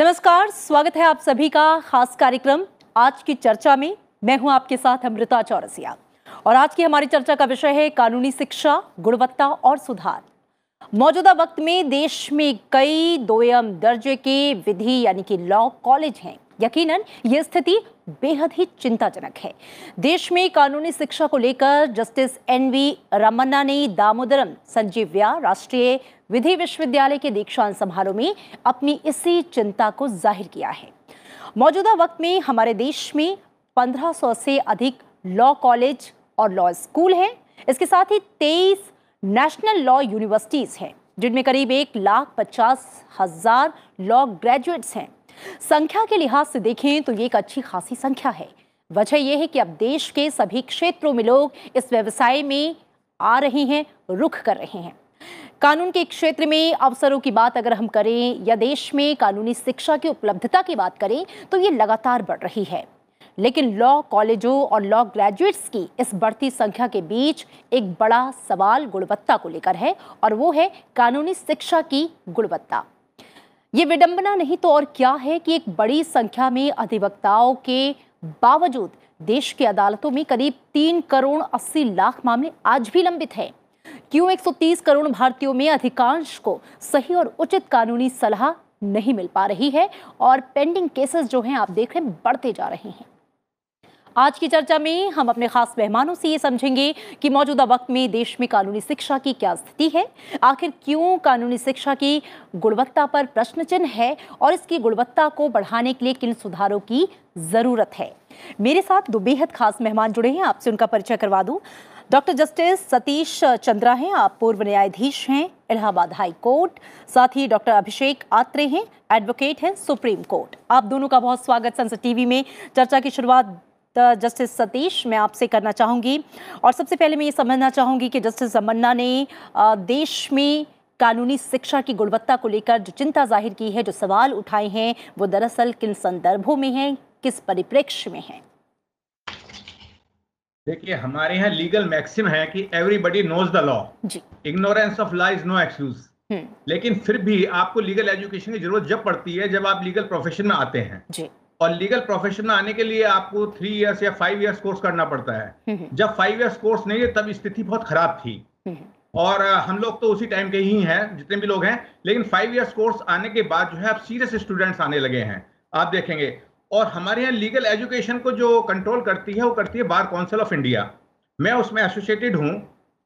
नमस्कार, स्वागत है आप सभी का खास कार्यक्रम आज की चर्चा में। मैं हूं आपके साथ अमृता चौरसिया और आज की हमारी चर्चा का विषय है कानूनी शिक्षा, गुणवत्ता और सुधार। मौजूदा वक्त में देश में कई दोयम दर्जे के विधि यानी कि लॉ कॉलेज हैं। यकीनन ये स्थिति बेहद ही चिंताजनक है। देश में कानूनी शिक्षा को लेकर जस्टिस NV रमना ने दामोदरम संजीव व्या राष्ट्रीय विधि विश्वविद्यालय के दीक्षांत समारोह में अपनी इसी चिंता को जाहिर किया है। मौजूदा वक्त में हमारे देश में 1500 से अधिक लॉ कॉलेज और लॉ स्कूल हैं। इसके साथ ही 23 नेशनल लॉ यूनिवर्सिटीज़ हैं जिनमें करीब 1,50,000 लॉ ग्रेजुएट्स हैं। संख्या के लिहाज से देखें तो ये एक अच्छी खासी संख्या है। वजह यह है कि अब देश के सभी क्षेत्रों में लोग इस व्यवसाय में आ रहे हैं, रुख कर रहे हैं। कानून के क्षेत्र में अवसरों की बात अगर हम करें या देश में कानूनी शिक्षा की उपलब्धता की बात करें तो ये लगातार बढ़ रही है, लेकिन लॉ कॉलेजों और लॉ ग्रेजुएट्स की इस बढ़ती संख्या के बीच एक बड़ा सवाल गुणवत्ता को लेकर है और वो है कानूनी शिक्षा की गुणवत्ता। ये विडंबना नहीं तो और क्या है कि एक बड़ी संख्या में अधिवक्ताओं के बावजूद देश की अदालतों में करीब 3,80,00,000 मामले आज भी लंबित हैं। क्यों 130 करोड़ भारतीयों में अधिकांश को सही और उचित कानूनी सलाह नहीं मिल पा रही है और पेंडिंग केसेस जो हैं आप देख रहे हैं बढ़ते जा रहे हैं। आज की चर्चा में हम अपने खास मेहमानों से ये समझेंगे कि मौजूदा वक्त में देश में कानूनी शिक्षा की क्या स्थिति है, आखिर क्यों कानूनी शिक्षा की गुणवत्ता पर प्रश्न चिन्ह है और इसकी गुणवत्ता को बढ़ाने के लिए किन सुधारों की ज़रूरत है। मेरे साथ दो बेहद खास मेहमान जुड़े हैं, आपसे उनका परिचय करवा दूं। डॉक्टर जस्टिस सतीश चंद्रा हैं, आप पूर्व न्यायाधीश हैं इलाहाबाद हाई कोर्ट। साथ ही डॉक्टर अभिषेक आत्रे हैं, एडवोकेट हैं सुप्रीम कोर्ट। आप दोनों का बहुत स्वागत संसद टीवी में। चर्चा की शुरुआत जस्टिस सतीश मैं आपसे करना चाहूँगी और सबसे पहले मैं ये समझना चाहूँगी कि जस्टिस रमन्ना ने देश में कानूनी शिक्षा की गुणवत्ता को लेकर जो चिंता जाहिर की है, जो सवाल उठाए हैं, वो दरअसल किन संदर्भों में हैं, किस परिप्रेक्ष्य में हैं? देखिए, हमारे यहाँ लीगल मैक्सिम है कि everybody knows the law, ignorance of law is no excuse. लेकिन फिर भी आपको लीगल एजुकेशन की जरूरत जब पड़ती है जब आप लीगल प्रोफेशन में आते हैं जी। और लीगल प्रोफेशन में आने के लिए आपको 3 इयर्स या 5 इयर्स कोर्स करना पड़ता है। जब 5 इयर्स कोर्स नहीं है तब स्थिति बहुत खराब थी और हम लोग तो उसी टाइम के ही हैं जितने भी लोग हैं, लेकिन 5 इयर्स कोर्स आने के बाद जो है अब सीरियस स्टूडेंट्स आने लगे हैं आप देखेंगे। और हमारे यहाँ लीगल एजुकेशन को जो कंट्रोल करती है वो करती है बार काउंसिल ऑफ इंडिया। मैं उसमें एसोसिएटेड हूँ,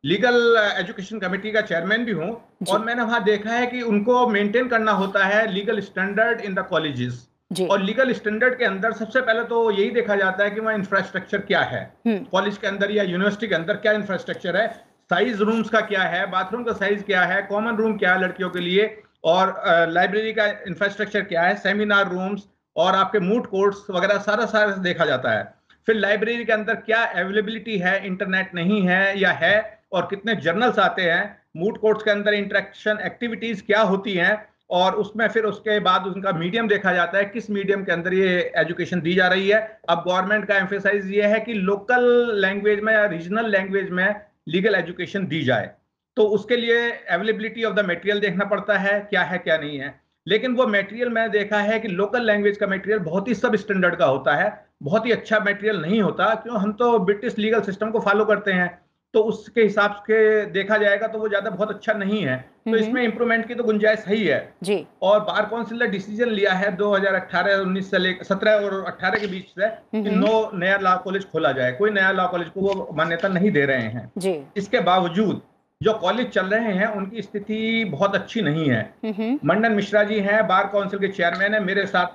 लीगल एजुकेशन कमेटी का चेयरमैन भी हूँ और मैंने वहाँ देखा है कि उनको मेंटेन करना होता है legal standard in the colleges. और लीगल स्टैंडर्ड के अंदर सबसे पहले तो यही देखा जाता है कि वहाँ इंफ्रास्ट्रक्चर क्या है, कॉलेज के अंदर या यूनिवर्सिटी के अंदर क्या इंफ्रास्ट्रक्चर है, साइज रूम्स का क्या है, बाथरूम का साइज क्या है, कॉमन रूम क्या है लड़कियों के लिए और लाइब्रेरी का इंफ्रास्ट्रक्चर क्या है, सेमिनार रूम्स और आपके मूट कोर्ट्स वगैरह सारा देखा जाता है। फिर लाइब्रेरी के अंदर क्या अवेलेबिलिटी है, इंटरनेट नहीं है या है, और कितने जर्नल्स आते हैं, मूट कोर्ट्स के अंदर इंटरेक्शन एक्टिविटीज क्या होती हैं, और उसमें फिर उसके बाद उनका मीडियम देखा जाता है किस मीडियम के अंदर ये एजुकेशन दी जा रही है। अब गवर्नमेंट का एम्फेसाइज ये है कि लोकल लैंग्वेज में या रीजनल लैंग्वेज में लीगल एजुकेशन दी जाए, तो उसके लिए अवेलेबिलिटी ऑफ द मटेरियल देखना पड़ता है क्या नहीं है। लेकिन वो मटेरियल मैंने देखा है कि लोकल लैंग्वेज का मटेरियल बहुत ही सब स्टैंडर्ड का होता है, बहुत ही अच्छा मटेरियल नहीं होता, क्यों हम तो ब्रिटिश लीगल सिस्टम को फॉलो करते हैं, तो उसके हिसाब से देखा जाएगा तो वो ज्यादा बहुत अच्छा नहीं है। तो इसमें इंप्रूवमेंट की तो गुंजाइश है ही है जी। और बार काउंसिल ने डिसीजन लिया है 2018-19 से लेकर 17 और 18 के बीच से कि 9 नया लॉ कॉलेज खोला जाए, कोई नया लॉ कॉलेज को वो मान्यता नहीं दे रहे हैं जी। इसके बावजूद जो कॉलेज चल रहे हैं उनकी स्थिति बहुत अच्छी नहीं है। मंडन मिश्रा जी हैं, बार काउंसिल के चेयरमैन है, मेरे साथ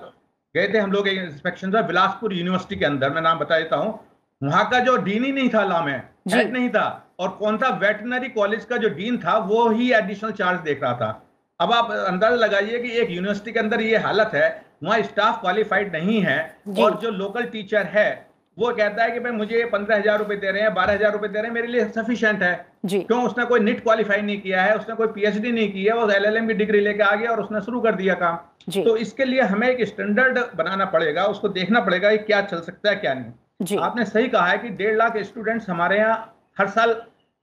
गए थे हम लोग इंस्पेक्शन पर बिलासपुर यूनिवर्सिटी के अंदर, मैं नाम बता देता हूँ। वहाँ का जो डीन ही नहीं था, लॉ में हेड नहीं था, और कौन था वेटनरी कॉलेज का जो डीन था वो ही एडिशनल चार्ज देख रहा था। अब आप अंदाजा लगाइए कि एक यूनिवर्सिटी के अंदर ये हालत है, वहाँ स्टाफ क्वालिफाइड नहीं है और जो लोकल टीचर है वो कहता है कि भाई मुझे 15,000 रुपए दे रहे हैं, 12,000 रुपए दे रहे हैं, मेरे लिए सफिशिएंट है, क्यों उसने कोई निट क्वालिफाई नहीं किया है, उसने कोई PhD नहीं किया, वो LLM की डिग्री लेके आ गया और उसने शुरू कर दिया काम। तो इसके लिए हमें एक स्टैंडर्ड बनाना पड़ेगा, उसको देखना पड़ेगा क्या चल सकता है क्या नहीं। आपने सही कहा है कि 1.5 लाख स्टूडेंट्स हमारे यहाँ हर साल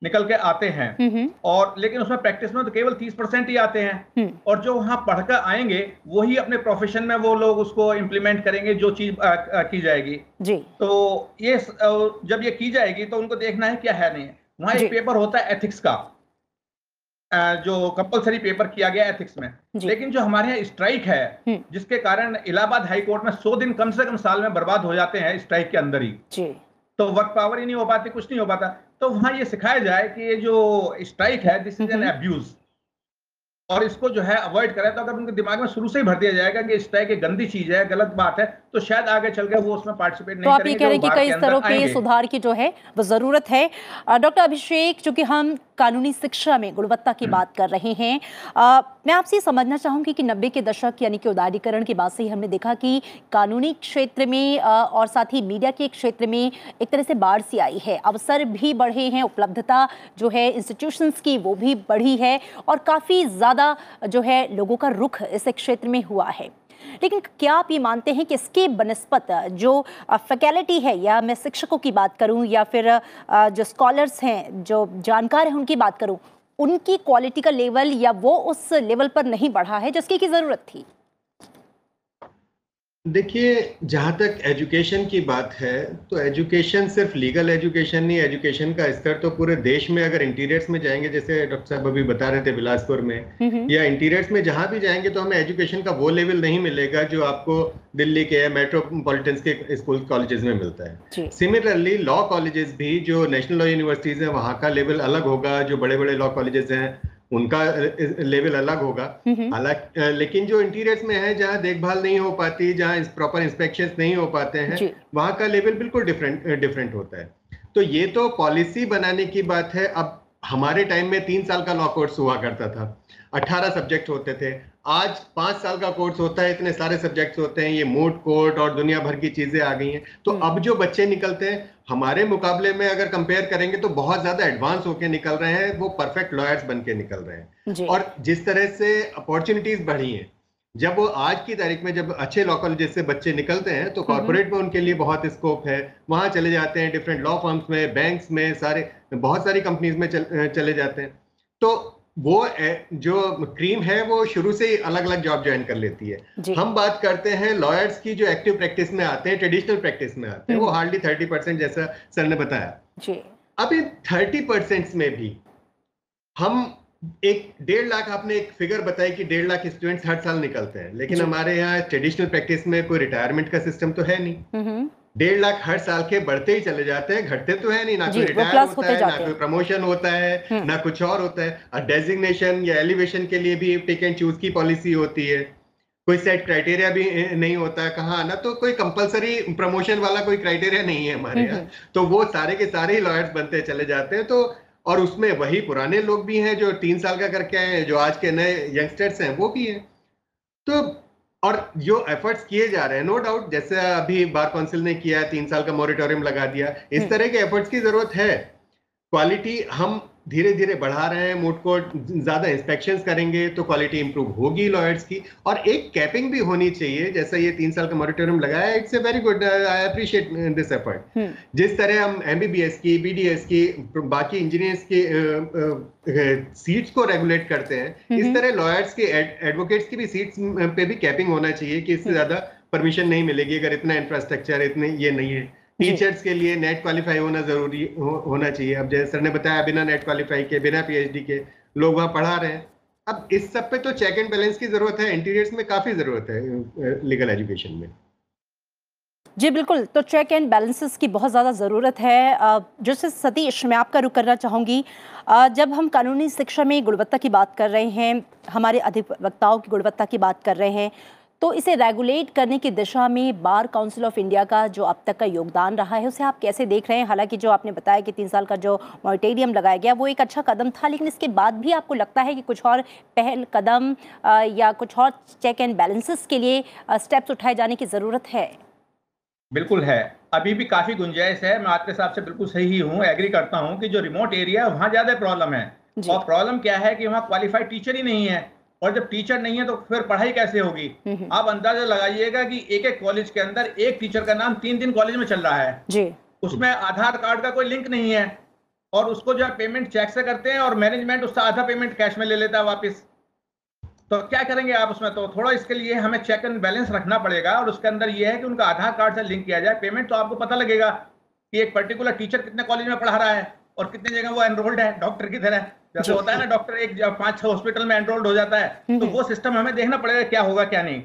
निकल के आते हैं, और लेकिन उसमें प्रैक्टिस में तो केवल 30% ही आते हैं, और जो वहां पढ़कर आएंगे वही अपने प्रोफेशन में वो लोग उसको इम्प्लीमेंट करेंगे जो चीज की जाएगी जी। तो ये जब ये की जाएगी तो उनको देखना है क्या है नहीं है। वहाँ एक पेपर होता है एथिक्स का, जो कंपलसरी पेपर किया गया एथिक्स में, लेकिन जो हमारे यहाँ स्ट्राइक है जिसके कारण इलाहाबाद हाई कोर्ट में 100 दिन कम से कम साल में बर्बाद हो जाते हैं स्ट्राइक के अंदर ही, तो वर्क पावर ही नहीं हो पाती, कुछ नहीं हो पाता। तो वहाँ ये सिखाया जाए कि ये जो स्ट्राइक है दिस इज एन अब्यूज, और इसको जो है अवॉइड करें। तो अगर उनके दिमाग में शुरू से ही भर दिया जाएगा कि स्ट्राइक एक गंदी चीज है, गलत बात है, तो शायद आगे चल के वो उसमें पार्टिसिपेट नहीं करेंगे। तो आप ये कह रहे हैं कि कई स्तरों पे सुधार की जो है वो जरूरत है। डॉक्टर अभिषेक, चूंकि हम कानूनी शिक्षा में गुणवत्ता की बात कर रहे हैं, मैं आपसे समझना चाहूँगी कि 90 के दशक यानी कि उदारीकरण के बाद से ही हमने देखा कि कानूनी क्षेत्र में और साथ ही मीडिया के क्षेत्र में एक तरह से बाढ़ सी आई है, अवसर भी बढ़े हैं, उपलब्धता जो है इंस्टीट्यूशंस की वो भी बढ़ी है, और काफ़ी ज़्यादा जो है लोगों का रुख इस क्षेत्र में हुआ है। लेकिन क्या आप ये मानते हैं कि इसके बनस्पत जो फैकल्टी है, या मैं शिक्षकों की बात करूं या फिर जो स्कॉलर्स हैं, जो जानकार हैं उनकी बात करूं, उनकी क्वालिटी का लेवल या वो उस लेवल पर नहीं बढ़ा है जिसकी की जरूरत थी? देखिए, जहाँ तक एजुकेशन की बात है तो एजुकेशन सिर्फ लीगल एजुकेशन नहीं, एजुकेशन का स्तर तो पूरे देश में, अगर इंटीरियर्स में जाएंगे जैसे डॉक्टर साहब अभी बता रहे थे बिलासपुर में, या इंटीरियर्स में जहाँ भी जाएंगे तो हमें एजुकेशन का वो लेवल नहीं मिलेगा जो आपको दिल्ली के मेट्रोपॉलिटन के स्कूल कॉलेजेस में मिलता है। सिमिलरली लॉ कॉलेजेस भी, जो नेशनल लॉ यूनिवर्सिटीज़ हैं वहाँ का लेवल अलग होगा, जो बड़े बड़े लॉ कॉलेजेस हैं उनका लेवल अलग होगा। हालांकि लेकिन जो इंटीरियर्स में है, जहाँ देखभाल नहीं हो पाती, जहाँ प्रॉपर इंस्पेक्शंस नहीं हो पाते हैं, वहाँ का लेवल बिल्कुल डिफरेंट होता है। तो ये तो पॉलिसी बनाने की बात है। अब हमारे टाइम में 3 साल का लॉ कोर्स हुआ करता था, 18 सब्जेक्ट होते थे। आज 5 साल का कोर्स होता है, इतने सारे सब्जेक्ट्स होते हैं, ये मोट कोर्ट और दुनिया भर की चीजें आ गई हैं। तो अब जो बच्चे निकलते हैं हमारे मुकाबले में, अगर कंपेयर करेंगे तो बहुत ज्यादा एडवांस होके निकल रहे हैं, वो परफेक्ट लॉयर्स बन के निकल रहे हैं। और जिस तरह से अपॉर्चुनिटीज बढ़ी हैं, जब वो आज की तारीख में जब अच्छे लॉ कॉलेज से बच्चे निकलते हैं तो कॉर्पोरेट में उनके लिए बहुत स्कोप है, वहाँ चले जाते हैं, डिफरेंट लॉ फर्म्स में, बैंक्स में, सारे बहुत सारी कंपनीज में चले जाते हैं। तो वो जो क्रीम है वो शुरू से ही अलग अलग जॉब ज्वाइन कर लेती है। हम बात करते हैं लॉयर्स की जो एक्टिव प्रैक्टिस में आते हैं, ट्रेडिशनल प्रैक्टिस में आते हैं, वो हार्डली 30%, जैसा सर ने बताया जी। अब इन 30% में भी हम एक 1.5 लाख, आपने एक फिगर बताई कि 1.5 लाख स्टूडेंट्स हर साल निकलते हैं, लेकिन हमारे यहाँ ट्रेडिशनल प्रैक्टिस में कोई रिटायरमेंट का सिस्टम तो है नहीं। 1.5 लाख हर साल के बढ़ते ही चले जाते हैं, घटते तो है नहीं, ना कोई रिटायर होता है, ना कोई प्रमोशन होता है, ना कुछ और होता है। और डेजिग्नेशन या एलिवेशन के लिए भी टेक एंड चूज की पॉलिसी होती है, कोई सेट क्राइटेरिया भी नहीं होता है कहाँ आना, तो कोई कंपलसरी प्रमोशन वाला कोई क्राइटेरिया नहीं है हमारे यहाँ। तो वो सारे के सारे ही लॉयर्स बनते चले जाते हैं। तो और उसमें वही पुराने लोग भी हैं जो 3 साल का करके आए हैं, जो आज के नए यंगस्टर्स हैं वो भी हैं। तो और जो एफर्ट्स किए जा रहे हैं, नो डाउट, जैसे अभी बार काउंसिल ने किया, 3 साल का मॉरिटोरियम लगा दिया, इस तरह के एफर्ट्स की जरूरत है। क्वालिटी हम धीरे धीरे बढ़ा रहे हैं, मोट कोर्ट ज्यादा इंस्पेक्शंस करेंगे तो क्वालिटी इंप्रूव होगी लॉयर्स की। और एक कैपिंग भी होनी चाहिए, जैसा ये 3 साल का मॉरिटोरियम लगाया, it's a very good, I appreciate this effort. जिस तरह हम MBBS की, BDS की, बाकी इंजीनियर्स की सीट्स को रेगुलेट करते हैं, इस तरह लॉयर्स की, एडवोकेट्स की भी सीट्स पे भी कैपिंग होना चाहिए कि इससे ज्यादा परमिशन नहीं मिलेगी अगर इतना इंफ्रास्ट्रक्चर इतने ये नहीं है। टीचर्स के लिए नेट क्वालिफाई होना जरूरी होना चाहिए। अब जैसे सर ने बताया, बिना नेट क्वालिफाई के, बिना PhD के लोग वहाँ पढ़ा रहे हैं। अब इस सब पे तो चेक एंड बैलेंस की जरूरत है, इंटीरियर्स में काफी जरूरत है लीगल एजुकेशन में। जी बिल्कुल, तो चेक एंड बैलेंसेस की बहुत ज़्यादा ज़रूरत है। जस्टिस सतीश, मैं आपका रुख करना चाहूँगी। जब हम कानूनी शिक्षा में गुणवत्ता की बात कर रहे हैं, हमारे अधिवक्ताओं की गुणवत्ता की बात कर रहे हैं, तो इसे रेगुलेट करने की दिशा में बार काउंसिल ऑफ इंडिया का जो अब तक का योगदान रहा है उसे आप कैसे देख रहे हैं? हालांकि जो आपने बताया कि 3 साल का जो मॉरिटोरियम लगाया गया वो एक अच्छा कदम था, लेकिन इसके बाद भी आपको लगता है कि कुछ और पहल कदम या कुछ और चेक एंड बैलेंसेस के लिए स्टेप्स उठाए जाने की ज़रूरत है? बिल्कुल है, अभी भी काफ़ी गुंजाइश है। मैं आपके हिसाब से बिल्कुल सही हूँ, एग्री करता हूँ कि जो रिमोट एरिया है वहाँ ज़्यादा प्रॉब्लम है। और प्रॉब्लम क्या है कि वहाँ क्वालिफाइड टीचर ही नहीं है, और जब टीचर नहीं है तो फिर पढ़ाई कैसे होगी? आप अंदाजा लगाइएगा कि एक कॉलेज के अंदर एक टीचर का नाम 3 दिन कॉलेज में चल रहा है जी। उसमें आधार कार्ड का कोई लिंक नहीं है, और उसको जो है पेमेंट चेक से करते हैं और मैनेजमेंट उसका आधा पेमेंट कैश में ले लेता है वापस। तो क्या करेंगे आप उसमें? तो थोड़ा इसके लिए हमें चेक एंड बैलेंस रखना पड़ेगा और उसके अंदर यह है कि उनका आधार कार्ड से लिंक किया जाए पेमेंट। तो आपको पता लगेगा कि एक पर्टिकुलर टीचर कितने कॉलेज में पढ़ा रहा है और कितने जगह वो एनरोल्ड है डॉक्टर की तरह। जैसे होता है ना डॉक्टर एक 5-6 हॉस्पिटल में एनरोल्ड हो जाता है, तो वो सिस्टम हमें देखना पड़ेगा क्या होगा क्या नहीं।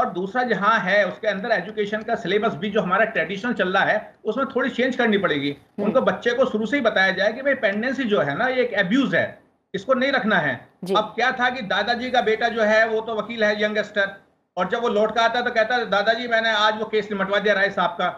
और दूसरा जहाँ है उसके अंदर एजुकेशन का सिलेबस भी जो हमारा ट्रेडिशनल चल रहा है उसमें थोड़ी चेंज करनी पड़ेगी। उनको बच्चे को शुरू से ही बताया जाए कि भाई पेंडेंसी जो है ना ये एक एब्यूज है, इसको नहीं रखना है। अब क्या था कि दादाजी का बेटा जो है वो तो वकील है यंगस्टर, और जब वो लौट कर आता है तो कहता है दादाजी मैंने आज वो केस निमटवा दिया राय साहब का।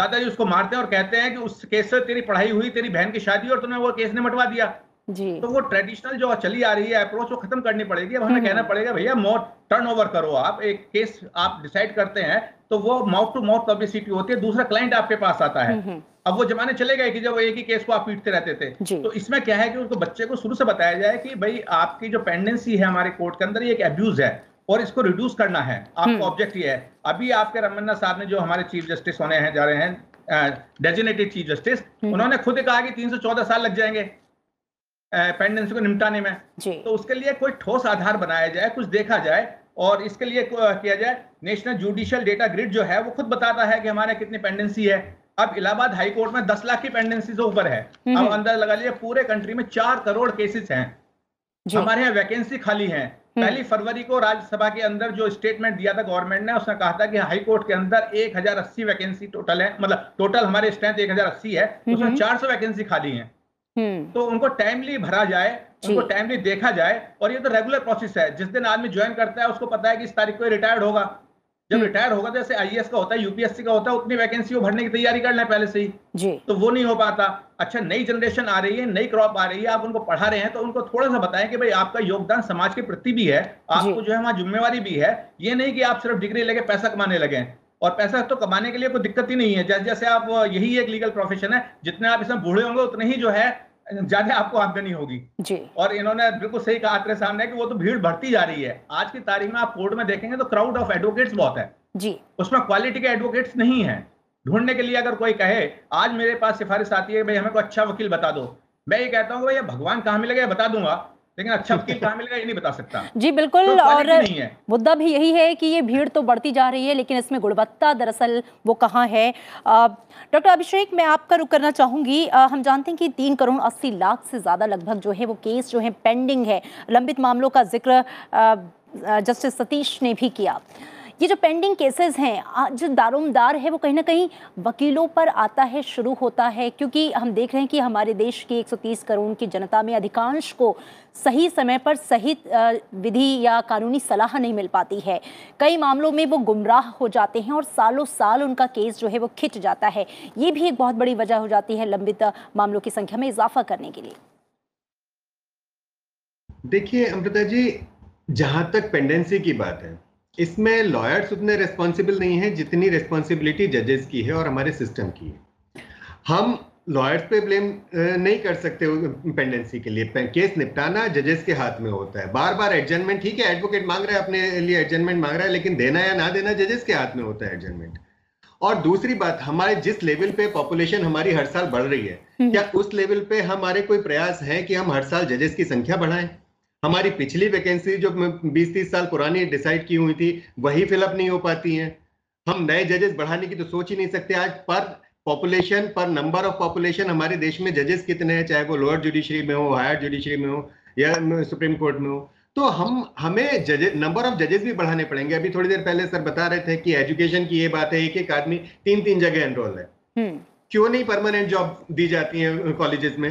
दादाजी उसको मारते हैं और कहते हैं कि उस केस से तेरी पढ़ाई हुई, तेरी बहन की शादी और तुमने वो केस निमटवा दिया। तो वो ट्रेडिशनल जो चली आ रही है अप्रोच वो खत्म करनी पड़ेगी। अब हमें कहना पड़ेगा भैया मोर टर्नओवर करो, आप एक केस आप डिसाइड करते हैं तो वो माउथ टू माउथ पब्लिसिटी होती है, दूसरा क्लाइंट आपके पास आता है। अब वो जमाने चले गए कि जब एक ही केस को आप पीटते रहते थे। तो इसमें क्या है कि उसको बच्चे को शुरू से बताया जाए कि भाई आपकी जो पेंडेंसी है हमारे कोर्ट के अंदर ये एक एब्यूज है और इसको रिड्यूस करना है। आपका ऑब्जेक्ट ये है। अभी आपके रमन्ना साहब ने जो हमारे चीफ जस्टिस होने हैं जा रहे हैं डेजिग्नेटेड चीफ जस्टिस, उन्होंने खुद कहा कि 314 साल लग जाएंगे पेंडेंसी को निपटाने में। तो उसके लिए कोई ठोस आधार बनाया जाए, कुछ देखा जाए और इसके लिए किया जाए। नेशनल जुडिशियल डेटा ग्रिड जो है वो खुद बताता है कि हमारे कितनी पेंडेंसी है। अब इलाहाबाद हाई कोर्ट में 10 लाख की पेंडेंसी से ऊपर है। अब अंदाजा लगा लीजिए पूरे कंट्री में 4 करोड़ केसेस हैं। हमारे यहाँ वैकेंसी खाली है। 1 फरवरी को राज्यसभा के अंदर जो स्टेटमेंट दिया था गवर्नमेंट ने, उसने कहा था कि हाई कोर्ट के अंदर 1080 वैकेंसी टोटल है, मतलब टोटल हमारे स्ट्रेंथ 1080 है, उसमें 400 वैकेंसी खाली है। तो उनको टाइमली भरा जाए, उनको टाइमली देखा जाए। और ये तो रेगुलर प्रोसेस है। जिस दिन आदमी ज्वाइन करता है उसको पता है कि इस तारीख को रिटायर्ड होगा। जब रिटायर होगा तो जैसे IAS का होता है, यूपीएससी का होता है, उतनी वैकेंसी को भरने की तैयारी करना है पहले से ही। तो वो नहीं हो पाता। अच्छा, नई जनरेशन आ रही है, नई क्रॉप आ रही है, आप उनको पढ़ा रहे हैं तो उनको थोड़ा सा बताएं कि भाई आपका योगदान समाज के प्रति भी है, आपको जो है वहाँ जिम्मेवारी भी है। ये नहीं कि आप सिर्फ डिग्री लेके पैसा कमाने लगे। और पैसा तो कमाने के लिए कोई दिक्कत ही नहीं है। जैसे जैसे आप, यही एक लीगल प्रोफेशन है, जितने आप इसमें बूढ़े होंगे उतने ही जो है ज्यादा आपको आमदनी होगी। और इन्होंने बिल्कुल सही कहा आत्रे सामने कि वो तो भीड़ बढ़ती जा रही है। आज की तारीख में आप कोर्ट में देखेंगे तो क्राउड ऑफ एडवोकेट्स बहुत है उसमें क्वालिटी के एडवोकेट्स नहीं है। ढूंढने के लिए अगर कोई कहे आज मेरे पास सिफारिश आती है भाई हमें कोई अच्छा वकील बता दो, मैं ये कहता हूँ भैया भगवान कहाँ मिलेगा बता दूंगा, लेकिन अच्छा वकील कहाँ मिलेगा ये नहीं बता सकता। बिल्कुल। तो और मुद्दा भी यही है कि ये भीड़ तो बढ़ती जा रही है लेकिन इसमें गुणवत्ता दरअसल वो कहाँ है। डॉक्टर अभिषेक, मैं आपका रुक करना चाहूँगी। हम जानते हैं कि 3 करोड़ 80 लाख से ज़्यादा लगभग जो है वो केस जो है पेंडिंग है। लंबित मामलों का जिक्र जस्टिस सतीश ने भी किया। ये जो पेंडिंग केसेस हैं, जो दारोमदार है वो कहीं ना कहीं वकीलों पर आता है, शुरू होता है, क्योंकि हम देख रहे हैं कि हमारे देश की 130 करोड़ की जनता में अधिकांश को सही समय पर सही विधि या कानूनी सलाह नहीं मिल पाती है। कई मामलों में वो गुमराह हो जाते हैं और सालों साल उनका केस जो है वो खिंच जाता है। ये भी एक बहुत बड़ी वजह हो जाती है लंबित मामलों की संख्या में इजाफा करने के लिए। देखिए अमृता जी, जहाँ तक पेंडेंसी की बात है, इसमें लॉयर्स उतने रिस्पॉन्सिबल नहीं है जितनी रिस्पॉन्सिबिलिटी जजेस की है और हमारे सिस्टम की है। हम लॉयर्स पे ब्लेम नहीं कर सकते पेंडेंसी के लिए। केस निपटाना जजेस के हाथ में होता है। बार बार एडजमेंट, ठीक है एडवोकेट मांग रहा है अपने लिए एडजमेंट मांग रहा है, लेकिन देना या ना देना जजेस के हाथ में होता है एडजमेंट। और दूसरी बात, हमारे जिस लेवल पे पॉपुलेशन हमारी हर साल बढ़ रही है, क्या उस लेवल पे हमारे कोई प्रयास है कि हम हर साल जजेस की संख्या बढ़ाएं? हमारी पिछली वैकेंसी जो 20-30 साल पुरानी डिसाइड की हुई थी वही फिलअप नहीं हो पाती है। हम नए जजेस बढ़ाने की तो सोच ही नहीं सकते। आज पर पॉपुलेशन, पर नंबर ऑफ पॉपुलेशन हमारे देश में जजेस कितने हैं, चाहे वो लोअर जुडिशरी में हो, हायर जुडिशरी में हो या सुप्रीम कोर्ट में हो। तो हमें जजेस, नंबर ऑफ जजेस भी बढ़ाने पड़ेंगे। अभी थोड़ी देर पहले सर बता रहे थे कि एजुकेशन की ये बात है, एक आदमी 3-3 जगह एनरोल है। क्यों नहीं परमानेंट जॉब दी जाती है कॉलेजेस में?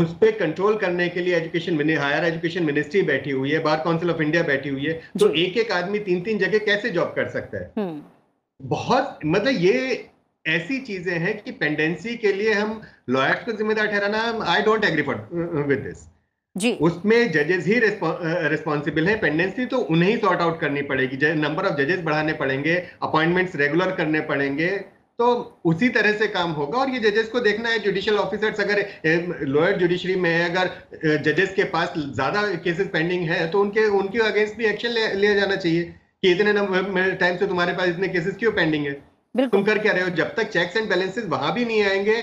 उस पर कंट्रोल करने के लिए एजुकेशन, हायर एजुकेशन मिनिस्ट्री बैठी हुई है, बार काउंसिल ऑफ इंडिया बैठी हुई है। तो एक आदमी 3-3 जगह कैसे जॉब कर सकता है? बहुत, मतलब ये ऐसी चीजें हैं कि पेंडेंसी के लिए हम लॉयर्स को जिम्मेदार ठहराना, I don't agree with this. उसमें जजेस ही रिस्पॉन्सिबल है। पेंडेंसी तो उन्हें सॉर्ट आउट करनी पड़ेगी। नंबर ऑफ जजेस बढ़ाने पड़ेंगे, अपॉइंटमेंट्स रेगुलर करने पड़ेंगे, तो उसी तरह से काम होगा। और ये जजेस को देखना है, जुडिशियल ऑफिसर्स अगर लोअर जुडिशरी में है, अगर जजेस के पास ज्यादा केसेस पेंडिंग है तो उनके अगेंस्ट भी एक्शन लिया जाना चाहिए कि इतने टाइम से तुम्हारे पास इतने केसेस क्यों पेंडिंग है, तुम कर क्या रहे हो? जब तक चेक्स एंड बैलेंसेस वहां भी नहीं आएंगे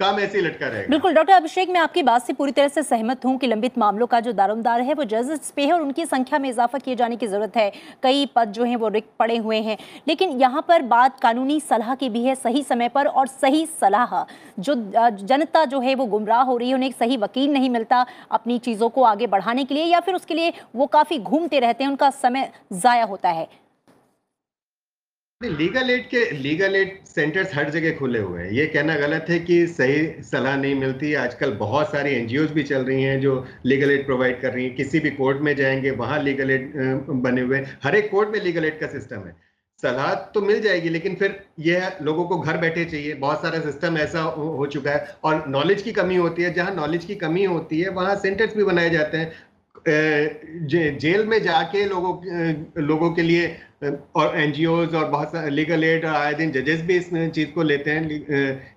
काम ऐसे ही लटका रहेगा। बिल्कुल डॉक्टर अभिषेक, मैं आपकी बात से पूरी तरह से सहमत हूं कि लंबित मामलों का जो दारोमदार है वो जजेस पे है और उनकी संख्या में इजाफा किए जाने की ज़रूरत है। कई पद जो हैं वो रिक्त पड़े हुए हैं, लेकिन यहाँ पर बात कानूनी सलाह की भी है, सही समय पर और सही सलाह। जो जनता जो है वो गुमराह हो रही है, उन्हें एक सही वकील नहीं मिलता अपनी चीज़ों को आगे बढ़ाने के लिए, या फिर उसके लिए वो काफ़ी घूमते रहते हैं, उनका समय ज़ाया होता है। लीगल एड सेंटर्स हर जगह खुले हुए हैं, ये कहना गलत है कि सही सलाह नहीं मिलती। आजकल बहुत सारी एनजीओज भी चल रही हैं जो लीगल एड प्रोवाइड कर रही हैं। किसी भी कोर्ट में जाएंगे वहाँ लीगल एड बने हुए, हर एक कोर्ट में लीगल एड का सिस्टम है। सलाह तो मिल जाएगी, लेकिन फिर यह लोगों को घर बैठे चाहिए। बहुत सारा सिस्टम ऐसा हो चुका है और नॉलेज की कमी होती है। जहाँ नॉलेज की कमी होती है वहाँ सेंटर्स भी बनाए जाते हैं। जेल में जाके लोगों के लिए और एनजीओज और बहुत सारे लीगल एड और आए दिन जजेस भी इस चीज़ को लेते हैं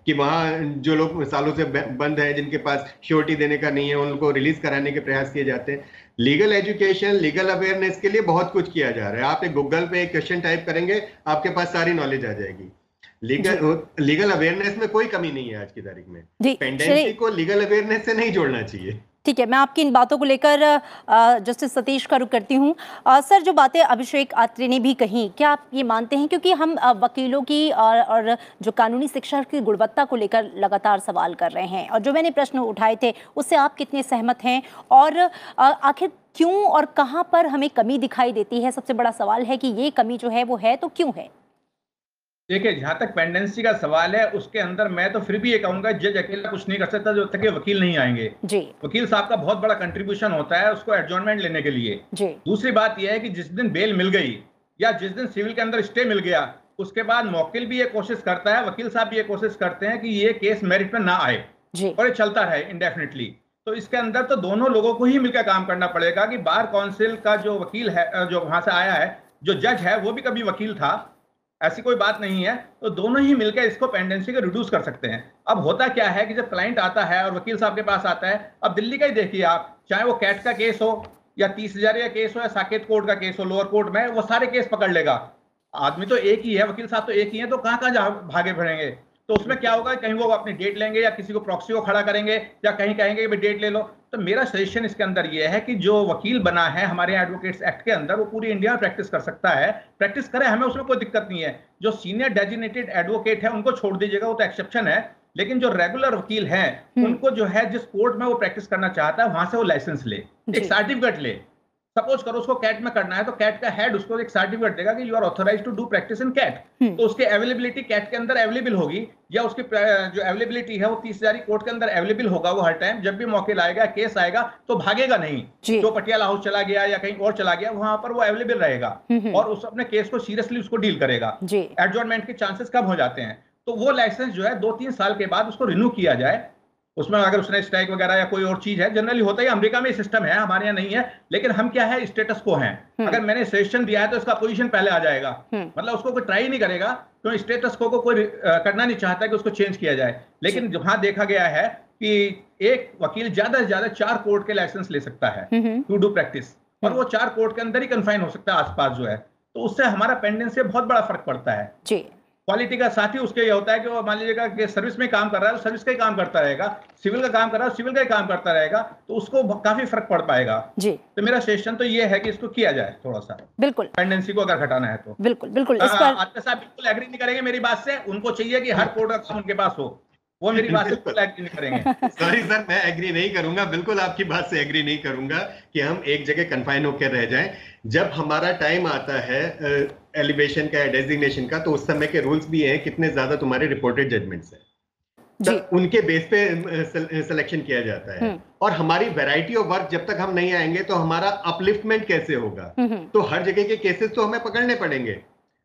कि वहाँ जो लोग सालों से बंद हैं, जिनके पास श्योरिटी देने का नहीं है, उनको रिलीज कराने के प्रयास किए जाते हैं। लीगल एजुकेशन, लीगल अवेयरनेस के लिए बहुत कुछ किया जा रहा है। आप एक गूगल पे एक क्वेश्चन टाइप करेंगे, आपके पास सारी नॉलेज आ जाएगी। लीगल अवेयरनेस में कोई कमी नहीं है आज की तारीख में। पेंडेंसी को लीगल अवेयरनेस से नहीं जोड़ना चाहिए। ठीक है, मैं आपकी इन बातों को लेकर जस्टिस सतीश का रुख करती हूं। सर, जो बातें अभिषेक आत्रे ने भी कहीं, क्या आप ये मानते हैं, क्योंकि हम वकीलों की और जो कानूनी शिक्षा की गुणवत्ता को लेकर लगातार सवाल कर रहे हैं, और जो मैंने प्रश्न उठाए थे उससे आप कितने सहमत हैं, और आखिर क्यों और कहां पर हमें कमी दिखाई देती है? सबसे बड़ा सवाल है कि ये कमी जो है वो है तो क्यों है? देखिए, जहाँ तक पेंडेंसी का सवाल है, उसके अंदर मैं तो फिर भी ये कहूँगा जज अकेला कुछ नहीं कर सकता जब तक वकील नहीं आएंगे जी। वकील साहब का बहुत बड़ा कंट्रीब्यूशन होता है उसको एडजॉर्नमेंट लेने के लिए जी। दूसरी बात यह है कि जिस दिन बेल मिल गई या जिस दिन सिविल के अंदर स्टे मिल गया, उसके बाद मौकिल भी ये कोशिश करता है, वकील साहब भी ये कोशिश करते हैं कि ये केस मेरिट में ना आए जी, और ये चलता है इंडेफिनेटली। तो इसके अंदर तो दोनों लोगों को ही मिलकर काम करना पड़ेगा कि बार काउंसिल का जो वकील है, जो वहाँ से आया है, जो जज है, वो भी कभी वकील था, ऐसी कोई बात नहीं है। तो दोनों ही मिलकर इसको पेंडेंसी को रिड्यूस कर सकते हैं। अब होता क्या है कि जब क्लाइंट आता है और वकील साहब के पास आता है, अब दिल्ली का ही देखिए आप, चाहे वो कैट का केस हो या 30,000 का केस हो या साकेत कोर्ट का केस हो लोअर कोर्ट में, वो सारे केस पकड़ लेगा। आदमी तो एक ही है, वकील साहब तो एक ही है, तो कहाँ भागे फिरेंगे? तो उसमें क्या होगा, कहीं वो अपनी डेट लेंगे या किसी को प्रॉक्सी को खड़ा करेंगे या कहीं कहेंगे भाई डेट ले लो। तो मेरा सजेशन इसके अंदर ये है कि जो वकील बना है हमारे एडवोकेट्स एक्ट के अंदर, वो पूरी इंडिया में प्रैक्टिस कर सकता है, प्रैक्टिस करे, हमें उसमें कोई दिक्कत नहीं है। जो सीनियर डेजिग्नेटेड एडवोकेट है उनको छोड़ दीजिएगा, वो तो एक्सेप्शन है, लेकिन जो रेगुलर वकील है उनको जो है जिस कोर्ट में वो प्रैक्टिस करना चाहता है वहां से वो लाइसेंस ले, एक सर्टिफिकेट ले। सपोज करो उसको कैट में करना है तो कैट का हेड उसको एक सर्टिफिकेट देगा कि you are authorised to do practice in CAT. तो उसकी अवेलेबिलिटी कैट के अंदर अवेलेबल होगी, या उसकी जो अवेलेबिलिटी है वो 30,000 कोर्ट के अंदर अवेलेबल होगा। वो हर टाइम जब भी मौके आएगा, केस आएगा, तो भागेगा नहीं। जो तो पटियाला हाउस चला गया या कहीं और चला गया, वहां पर वो अवेलेबल रहेगा और उस अपने केस को सीरियसली उसको डील करेगा। एडजॉर्नमेंट के चांसेस कम हो जाते हैं। तो वो लाइसेंस जो है 2-3 साल के बाद उसको रिन्यू किया जाए, उसमें अगर उसने स्ट्राइक वगैरह या कोई और चीज है, जनरली होता है। अमेरिका में सिस्टम है, हमारे यहाँ नहीं है, लेकिन हम क्या है स्टेटस को हैं। अगर मैंने सजेशन दिया है तो इसका पोजीशन पहले आ जाएगा, मतलब उसको कोई ट्राई नहीं करेगा, क्योंकि तो स्टेटस को कोई करना नहीं चाहता कि उसको चेंज किया जाए। लेकिन जहाँ देखा गया है कि एक वकील ज्यादा से ज्यादा 4 कोर्ट के लाइसेंस ले सकता है टू डू प्रैक्टिस, और वो 4 कोर्ट के अंदर ही कन्फाइन हो सकता है आसपास जो है। तो उससे हमारा पेंडेंसी बहुत बड़ा फर्क पड़ता है। क्वालिटी का साथ ही उसके ये होता है कि वो मान लीजिएगा कि सर्विस में काम कर रहा है तो सर्विस का ही काम करता रहेगा, सिविल का काम कर रहा है सिविल का ही काम करता रहेगा, तो उसको काफी फर्क पड़ पाएगा जी। तो मेरा सजेशन तो ये है कि इसको किया जाए थोड़ा सा, बिल्कुल पेंडेंसी को अगर घटाना है तो। बिल्कुल बिल्कुल आत्रे साहब बिल्कुल एग्री नहीं करेंगे मेरी बात से, उनको चाहिए कि हर कोर्ट का काम उनके पास हो, वो मेरी बात से बिल्कुल एग्री नहीं करेंगे। सॉरी सर, मैं एग्री नहीं करूंगा, बिल्कुल आपकी बात से एग्री नहीं करूंगा कि हम एक जगह कन्फाइन होकर रह जाएं। जब हमारा टाइम आता है एलिवेशन का, डेजिग्नेशन का, तो उस समय के रूल्स भी हैं कितने ज्यादा तुम्हारे रिपोर्टेड जजमेंट्स हैं, तो उनके बेस पे सिलेक्शन किया जाता है। और हमारी वैरायटी ऑफ वर्क जब तक हम नहीं आएंगे तो हमारा अपलिफ्टमेंट कैसे होगा? तो हर जगह के केसेस तो हमें पकड़ने पड़ेंगे।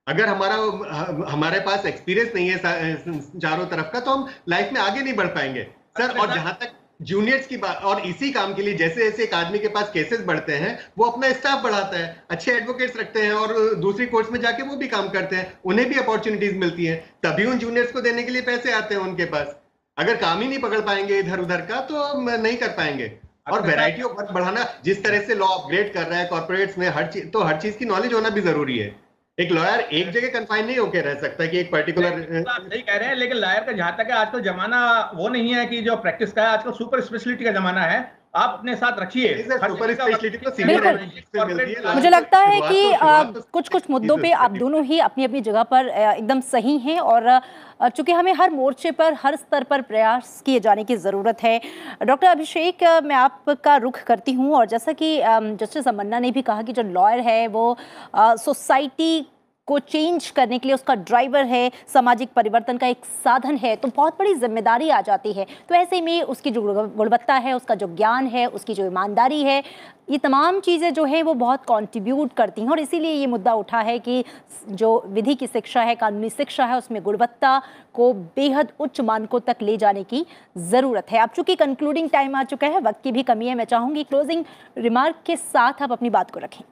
अगर हमारे पास एक्सपीरियंस नहीं है चारों तरफ का, तो हम लाइफ में आगे नहीं बढ़ पाएंगे सर। और जहां तक जूनियर्स की बात, और इसी काम के लिए जैसे जैसे एक आदमी के पास केसेस बढ़ते हैं, वो अपना स्टाफ बढ़ाता है, अच्छे एडवोकेट्स रखते हैं और दूसरी कोर्ट्स में जाके वो भी काम करते हैं, उन्हें भी अपॉर्चुनिटीज मिलती हैं, तभी उन जूनियर्स को देने के लिए पैसे आते हैं उनके पास। अगर काम ही नहीं पकड़ पाएंगे इधर उधर का, तो नहीं कर पाएंगे। और वैरायटी ऑफ वर्क बढ़ाना, जिस तरह से लॉ अपग्रेड कर रहा है कॉर्पोरेट्स में, हर चीज की नॉलेज होना भी जरूरी है। एक लॉयर एक जगह कन्फाइन नहीं होकर रह सकता कि एक पर्टिकुलर, आप सही कह रहे हैं, लेकिन लॉयर का जहाँ तक है आजकल जमाना वो नहीं है कि जो प्रैक्टिस का है, आजकल सुपर स्पेशलिटी का जमाना है, आप अपने साथ रखिए। मुझे लगता है कि कुछ कुछ मुद्दों पे आप दोनों ही अपनी अपनी जगह पर एकदम सही हैं और चूंकि हमें हर मोर्चे पर हर स्तर पर प्रयास किए जाने की ज़रूरत है। डॉक्टर अभिषेक, मैं आपका रुख करती हूं और जैसा कि जस्टिस रमन्ना ने भी कहा कि जो लॉयर है वो सोसाइटी को चेंज करने के लिए उसका ड्राइवर है, सामाजिक परिवर्तन का एक साधन है, तो बहुत बड़ी जिम्मेदारी आ जाती है। तो ऐसे में उसकी जो गुणवत्ता है, उसका जो ज्ञान है, उसकी जो ईमानदारी है, ये तमाम चीज़ें जो हैं वो बहुत कंट्रीब्यूट करती हैं और इसीलिए ये मुद्दा उठा है कि जो विधि की शिक्षा है, कानूनी शिक्षा है, उसमें गुणवत्ता को बेहद उच्च मानकों तक ले जाने की ज़रूरत है। अब चूँकि कंक्लूडिंग टाइम आ चुका है, वक्त की भी कमी है, मैं चाहूँगी क्लोजिंग रिमार्क के साथ आप अपनी बात को रखें।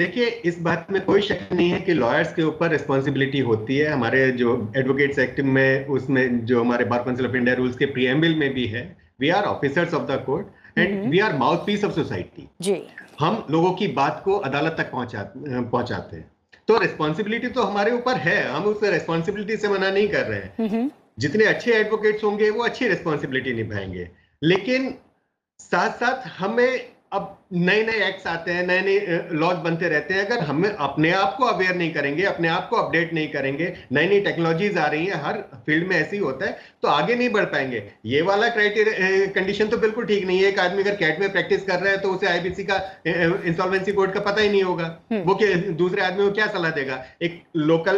देखिए, इस बात में कोई शक नहीं है कि लॉयर्स के ऊपर रिस्पॉन्सिबिलिटी होती है। हमारे जो एडवोकेट्स एक्ट में, उसमें जो हमारे bar council of India rules के प्रीएम्बल में भी है, we are officers of the court and we are mouthpiece of society. जी, हम लोगों की बात को अदालत तक पहुंचाते हैं, तो रिस्पॉन्सिबिलिटी तो हमारे ऊपर है, हम उस रिस्पॉन्सिबिलिटी से मना नहीं कर रहे हैं। जितने अच्छे एडवोकेट्स होंगे वो अच्छी रिस्पॉन्सिबिलिटी निभाएंगे, लेकिन साथ साथ हमें अब नए नए एक्ट्स आते हैं, नए नए लॉज बनते रहते हैं। अगर हम अपने आप को अवेयर नहीं करेंगे, अपने आप को अपडेट नहीं करेंगे, नई नई टेक्नोलॉजीज आ रही हैं, हर फील्ड में ऐसे ही होता है, तो आगे नहीं बढ़ पाएंगे। ये वाला क्राइटेरिया कंडीशन तो बिल्कुल ठीक नहीं है। एक आदमी अगर कैट में प्रैक्टिस कर रहा है तो उसे आईबीसी का, इंसॉल्वेंसी कोर्ट का पता ही नहीं होगा, वो दूसरे आदमी को क्या सलाह देगा। एक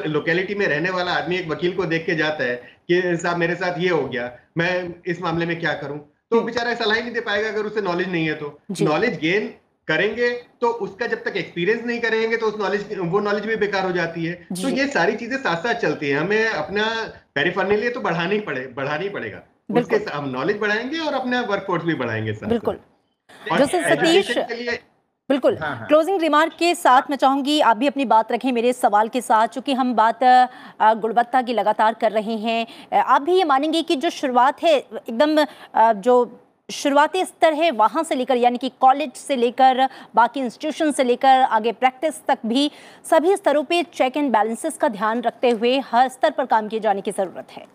लोकेलिटी में रहने वाला आदमी एक वकील को देख के जाता है कि साहब मेरे साथ ये हो गया, मैं इस मामले में क्या करूँ, तो बेचारा सलाह ही नहीं दे पाएगा अगर उसे नॉलेज नहीं है। तो नॉलेज गेन करेंगे तो उसका जब तक एक्सपीरियंस नहीं करेंगे तो उस नॉलेज, वो नॉलेज भी बेकार हो जाती है। तो ये सारी चीजें साथ साथ चलती है, हमें अपना पेरिफेरल तो बढ़ाना ही पड़ेगा। उसके हम नॉलेज बढ़ाएंगे और अपना वर्कफोर्स भी बढ़ाएंगे। बिल्कुल सतीश, बिल्कुल क्लोजिंग रिमार्क के साथ मैं चाहूँगी आप भी अपनी बात रखें मेरे सवाल के साथ, चूँकि हम बात गुणवत्ता की लगातार कर रहे हैं। आप भी ये मानेंगे कि जो शुरुआत है, एकदम जो शुरुआती स्तर है वहाँ से लेकर, यानी कि कॉलेज से लेकर, बाकी इंस्टीट्यूशन से लेकर आगे प्रैक्टिस तक, भी सभी स्तरों पे चेक एंड बैलेंसेस का ध्यान रखते हुए हर स्तर पर काम किए जाने की ज़रूरत है।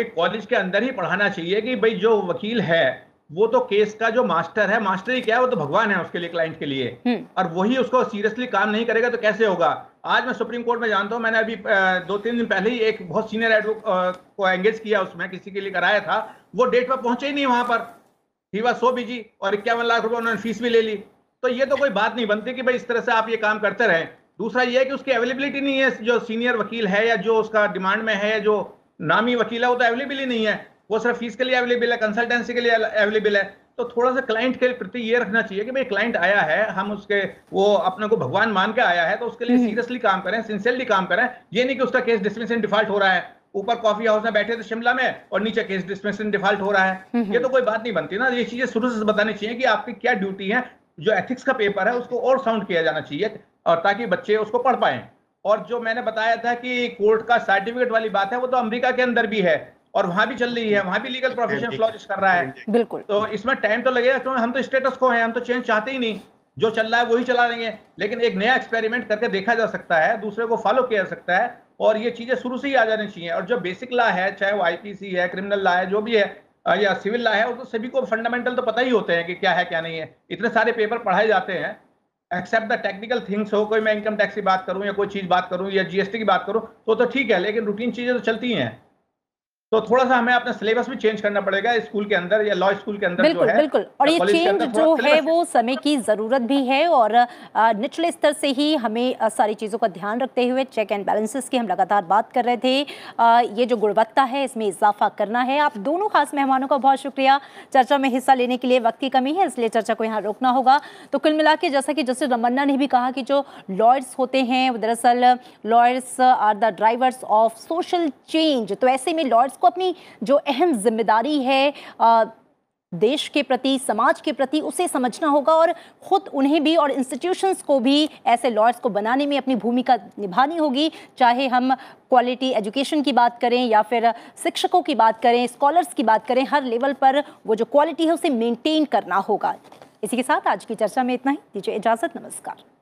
एक कॉलेज के अंदर ही पढ़ाना चाहिए कि भाई जो वकील है वो तो केस का जो मास्टर है, मास्टर ही क्या है, वो तो भगवान है उसके लिए, क्लाइंट के लिए, और वही उसको सीरियसली काम नहीं करेगा तो कैसे होगा। आज मैं सुप्रीम कोर्ट में जानता हूँ, मैंने अभी 2-3 दिन पहले ही एक बहुत सीनियर एडवोकेट को एंगेज किया, उसमें किसी के लिए कराया था, वो डेट पर पहुंचे ही नहीं वहां पर, ही वाज सो बिजी, और 51 लाख रुपए उन्होंने फीस भी ले ली। तो ये तो कोई बात नहीं बनती कि भाई इस तरह से आप ये काम करते रहें। दूसरा ये है कि उसकी अवेलेबिलिटी नहीं है, जो सीनियर वकील है या जो उसका डिमांड में है, जो नामी वकील है, वो तो अवेलेबल ही नहीं है, वो सिर्फ फीस के लिए अवेलेबल है, कंसल्टेंसी के लिए अवेलेबल है। तो थोड़ा सा क्लाइंट के प्रति ये रखना चाहिए कि भाई क्लाइंट आया है, हम उसके, वो अपने को भगवान मान के आया है, तो उसके लिए सीरियसली काम करें, सिंसियरली काम करें। ये नहीं कि उसका केस डिसमिस एंड डिफॉल्ट हो रहा है, ऊपर कॉफी हाउस में बैठे थे शिमला में और नीचे केस डिसमिस एंड डिफॉल्ट हो रहा है, ये तो कोई बात नहीं बनती ना। ये चीजें शुरू से बतानी चाहिए कि आपकी क्या ड्यूटी है। जो एथिक्स का पेपर है उसको और साउंड किया जाना चाहिए, और ताकि बच्चे उसको पढ़ पाए। और जो मैंने बताया था कि कोर्ट का सर्टिफिकेट वाली बात है, वो तो अमेरिका के अंदर भी है और वहां भी चल रही है, वहां भी लीगल प्रोफेशन फ्लॉरिश कर रहा है। बिल्कुल, तो इसमें टाइम तो लगेगा, क्योंकि हम तो स्टेटस को हैं, हम तो चेंज चाहते ही नहीं, जो चल रहा है वही चला लेंगे। लेकिन एक नया एक्सपेरिमेंट करके देखा जा सकता है, दूसरे को फॉलो किया जा सकता है, और ये चीजें शुरू से ही आ जानी चाहिए। और जो बेसिक लॉ है, चाहे वो आईपीसी है, क्रिमिनल लॉ है, जो भी है, या सिविल लॉ है, उनको सभी को फंडामेंटल तो पता ही होते हैं कि क्या है क्या नहीं है। इतने सारे पेपर पढ़ाए जाते हैं, एक्सेप्ट द टेक्निकल थिंग्स हो, कोई मैं इनकम टैक्स की बात करूँ या कोई चीज बात करूँ या जीएसटी की बात करूँ तो ठीक है, लेकिन रूटीन चीजें तो चलती हैं। तो थोड़ा सा हमें अपना सिलेबस भी चेंज करना पड़ेगा स्कूल के अंदर या लॉ स्कूल के अंदर। बिल्कुल, जो है, बिल्कुल। और ये चेंज जो है वो समय की ज़रूरत भी है, और निचले स्तर से ही हमें सारी चीज़ों का ध्यान रखते हुए चेक एंड बैलेंसेस की हम लगातार बात कर रहे थे, ये जो गुणवत्ता है इसमें इजाफा करना है। आप दोनों खास मेहमानों का बहुत शुक्रिया चर्चा में हिस्सा लेने के लिए। वक्त की कमी है इसलिए चर्चा को यहाँ रोकना होगा। तो कुल मिला के जैसा कि जस्टिस रमन्ना ने भी कहा कि जो लॉयर्स होते हैं, दरअसल lawyers are the drivers of social change. तो ऐसे में लॉयर्स को अपनी जो अहम जिम्मेदारी है देश के प्रति, समाज के प्रति, उसे समझना होगा और ख़ुद उन्हें भी और इंस्टीट्यूशंस को भी ऐसे लॉयर्स को बनाने में अपनी भूमिका निभानी होगी। चाहे हम क्वालिटी एजुकेशन की बात करें या फिर शिक्षकों की बात करें, स्कॉलर्स की बात करें, हर लेवल पर वो जो क्वालिटी है उसे मेंटेन करना होगा। इसी के साथ आज की चर्चा में इतना ही। दीजिए इजाज़त, नमस्कार।